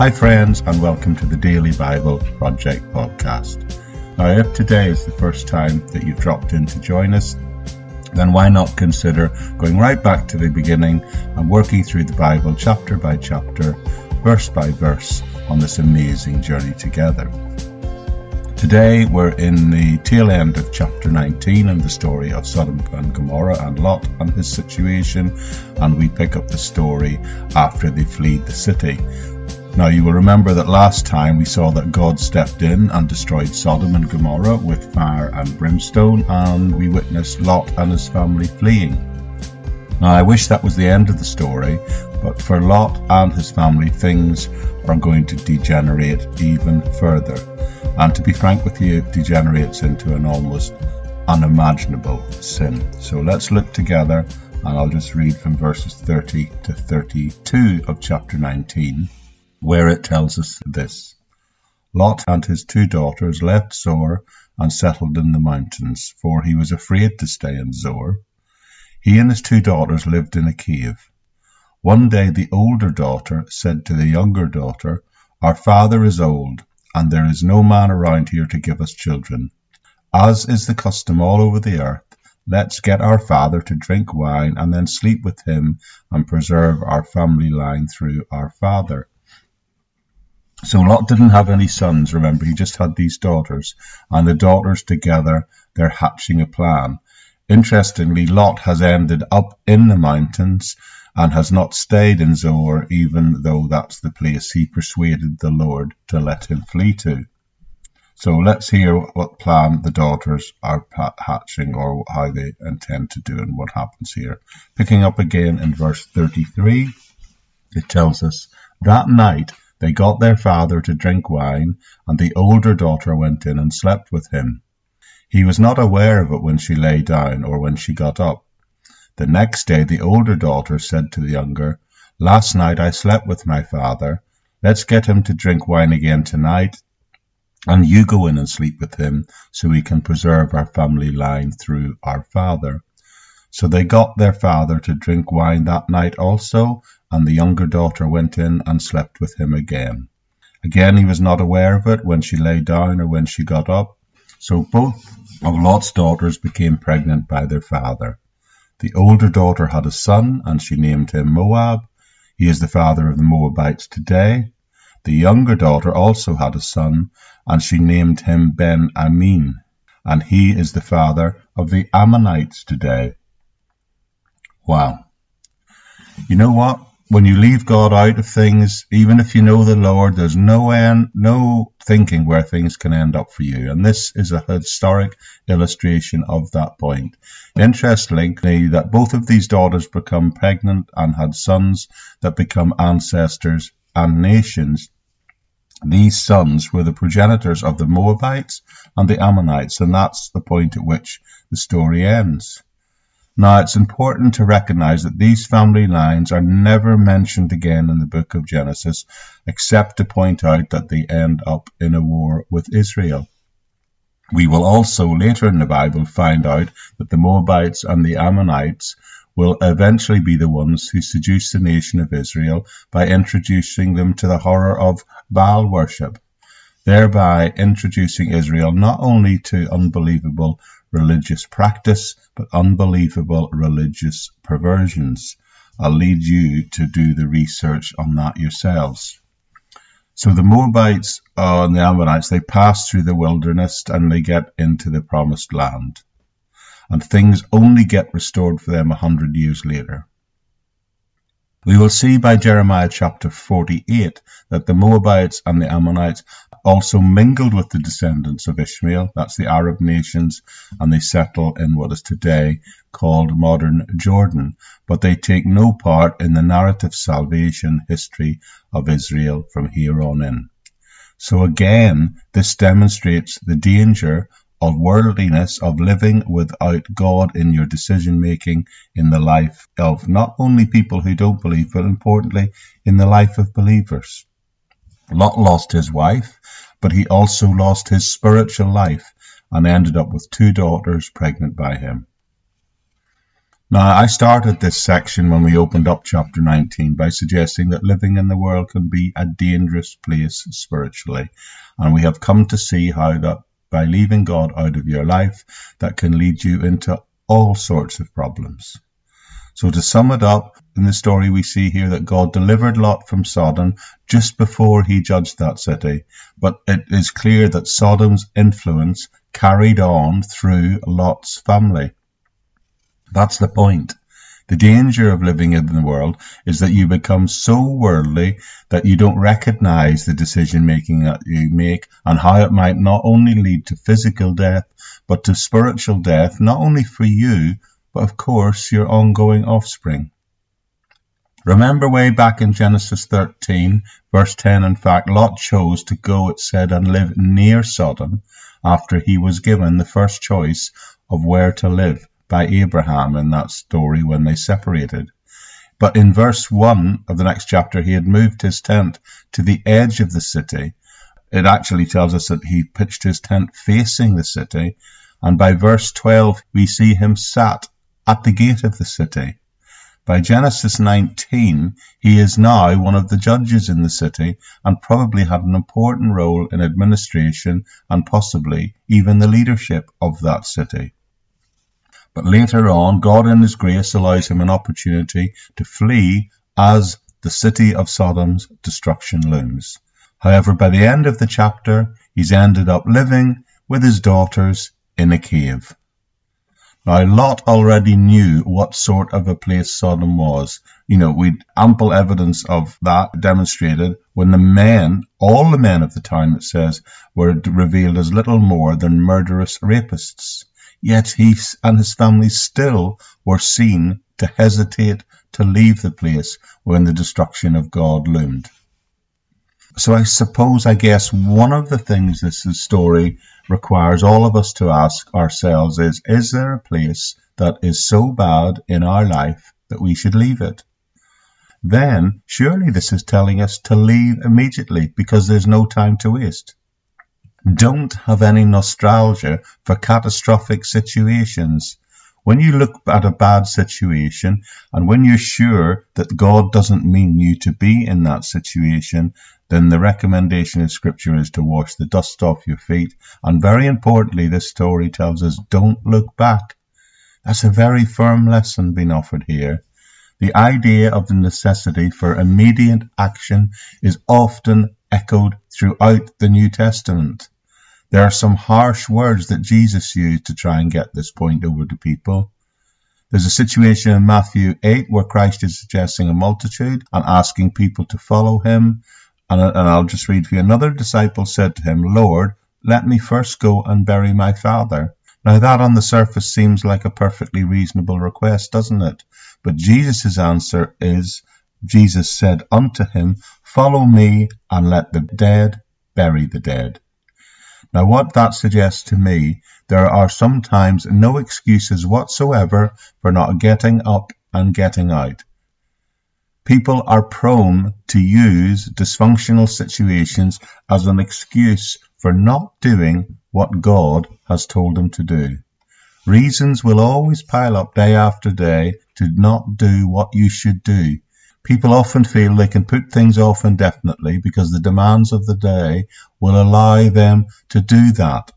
Hi friends, and welcome to the Daily Bible Project Podcast. Now, if today is the first time that you've dropped in to join us, then why not consider going right back to the beginning and working through the Bible chapter by chapter, verse by verse, on this amazing journey together. Today we're in the tail end of chapter 19 and the story of Sodom and Gomorrah and Lot and his situation, and we pick up the story after they fled the city. Now, you will remember that last time we saw that God stepped in and destroyed Sodom and Gomorrah with fire and brimstone, and we witnessed Lot and his family fleeing. Now, I wish that was the end of the story, but for Lot and his family, things are going to degenerate even further. And to be frank with you, it degenerates into an almost unimaginable sin. So let's look together, and I'll just read from verses 30 to 32 of chapter 19, where it tells us this. Lot and his two daughters left Zoar and settled in the mountains, for he was afraid to stay in Zoar. He and his two daughters lived in a cave. One day the older daughter said to the younger daughter, "Our father is old, and there is no man around here to give us children. As is the custom all over the earth, let's get our father to drink wine and then sleep with him and preserve our family line through our father." So Lot didn't have any sons, remember, he just had these daughters, and the daughters together, they're hatching a plan. Interestingly, Lot has ended up in the mountains and has not stayed in Zoar, even though that's the place he persuaded the Lord to let him flee to. So let's hear what plan the daughters are hatching, or how they intend to do and what happens here. Picking up again in verse 33, it tells us, "That night they got their father to drink wine, and the older daughter went in and slept with him. He was not aware of it when she lay down or when she got up. The next day the older daughter said to the younger, 'Last night I slept with my father. Let's get him to drink wine again tonight, and you go in and sleep with him so we can preserve our family line through our father.' So they got their father to drink wine that night also, and the younger daughter went in and slept with him again. Again he was not aware of it when she lay down or when she got up. So both of Lot's daughters became pregnant by their father. The older daughter had a son, and she named him Moab. He is the father of the Moabites today. The younger daughter also had a son, and she named him Ben-Amin, and he is the father of the Ammonites today." Wow. You know what? When you leave God out of things, even if you know the Lord, there's no thinking where things can end up for you. And this is a historic illustration of that point. Interestingly, that both of these daughters become pregnant and had sons that become ancestors and nations. These sons were the progenitors of the Moabites and the Ammonites, and that's the point at which the story ends. Now, it's important to recognize that these family lines are never mentioned again in the book of Genesis, except to point out that they end up in a war with Israel. We will also later in the Bible find out that the Moabites and the Ammonites will eventually be the ones who seduce the nation of Israel by introducing them to the horror of Baal worship, thereby introducing Israel not only to unbelievable religious practice, but unbelievable religious perversions. I'll lead you to do the research on that yourselves. So the Moabites and the Ammonites, they pass through the wilderness and they get into the promised land. And things only get restored for them 100 years later. We will see by Jeremiah chapter 48 that the Moabites and the Ammonites also mingled with the descendants of Ishmael, that's the Arab nations, and they settle in what is today called modern Jordan, but they take no part in the narrative salvation history of Israel from here on in. So again, this demonstrates the danger of worldliness, of living without God in your decision-making in the life of not only people who don't believe, but importantly, in the life of believers. Lot lost his wife, but he also lost his spiritual life and ended up with two daughters pregnant by him. Now, I started this section when we opened up chapter 19 by suggesting that living in the world can be a dangerous place spiritually. And we have come to see how that by leaving God out of your life, that can lead you into all sorts of problems. So to sum it up, in the story we see here that God delivered Lot from Sodom just before he judged that city. But it is clear that Sodom's influence carried on through Lot's family. That's the point. The danger of living in the world is that you become so worldly that you don't recognize the decision-making that you make and how it might not only lead to physical death, but to spiritual death, not only for you, but of course your ongoing offspring. Remember way back in Genesis 13, verse 10, in fact, Lot chose to go, it said, and live near Sodom after he was given the first choice of where to live by Abraham in that story when they separated. But in verse 1 of the next chapter, he had moved his tent to the edge of the city. It actually tells us that he pitched his tent facing the city. And by verse 12, we see him sat at the gate of the city. By Genesis 19, he is now one of the judges in the city and probably had an important role in administration and possibly even the leadership of that city. But later on, God in his grace allows him an opportunity to flee as the city of Sodom's destruction looms. However, by the end of the chapter, he's ended up living with his daughters in a cave. Now, Lot already knew what sort of a place Sodom was. You know, we'd ample evidence of that demonstrated when the men, all the men of the town, it says, were revealed as little more than murderous rapists. Yet he and his family still were seen to hesitate to leave the place when the destruction of God loomed. So I guess one of the things this story requires all of us to ask ourselves is there a place that is so bad in our life that we should leave it? Then surely this is telling us to leave immediately because there's no time to waste. Don't have any nostalgia for catastrophic situations. When you look at a bad situation and when you're sure that God doesn't mean you to be in that situation, then the recommendation of Scripture is to wash the dust off your feet. And very importantly, this story tells us, don't look back. That's a very firm lesson being offered here. The idea of the necessity for immediate action is often echoed throughout the New Testament. There are some harsh words that Jesus used to try and get this point over to people. There's a situation in Matthew 8 where Christ is addressing a multitude and asking people to follow him. And I'll just read for you. Another disciple said to him, "Lord, let me first go and bury my father." Now that on the surface seems like a perfectly reasonable request, doesn't it? But Jesus' answer is, Jesus said unto him, "Follow me and let the dead bury the dead." Now what that suggests to me, there are sometimes no excuses whatsoever for not getting up and getting out. People are prone to use dysfunctional situations as an excuse for not doing what God has told them to do. Reasons will always pile up day after day to not do what you should do. People often feel they can put things off indefinitely because the demands of the day will allow them to do that.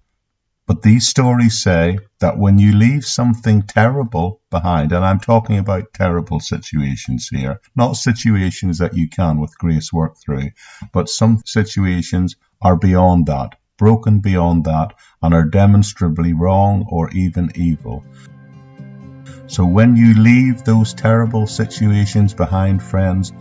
But these stories say that when you leave something terrible behind, and I'm talking about terrible situations here, not situations that you can with grace work through, but some situations are beyond that, broken beyond that, and are demonstrably wrong or even evil. So when you leave those terrible situations behind, friends,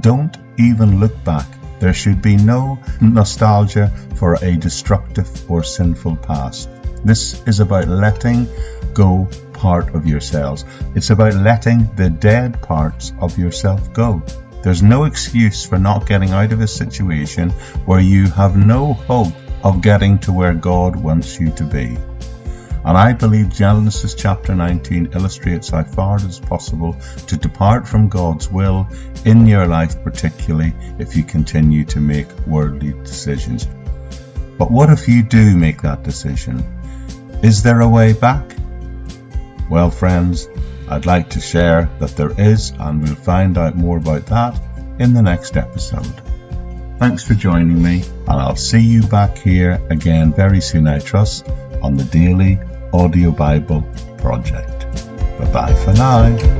don't even look back. There should be no nostalgia for a destructive or sinful past. This is about letting go part of yourselves. It's about letting the dead parts of yourself go. There's no excuse for not getting out of a situation where you have no hope of getting to where God wants you to be. And I believe Genesis chapter 19 illustrates how far it is possible to depart from God's will in your life, particularly if you continue to make worldly decisions. But what if you do make that decision? Is there a way back? Well, friends, I'd like to share that there is, and we'll find out more about that in the next episode. Thanks for joining me, and I'll see you back here again very soon, I trust, on the Daily Audio Bible Project. Bye-bye for now.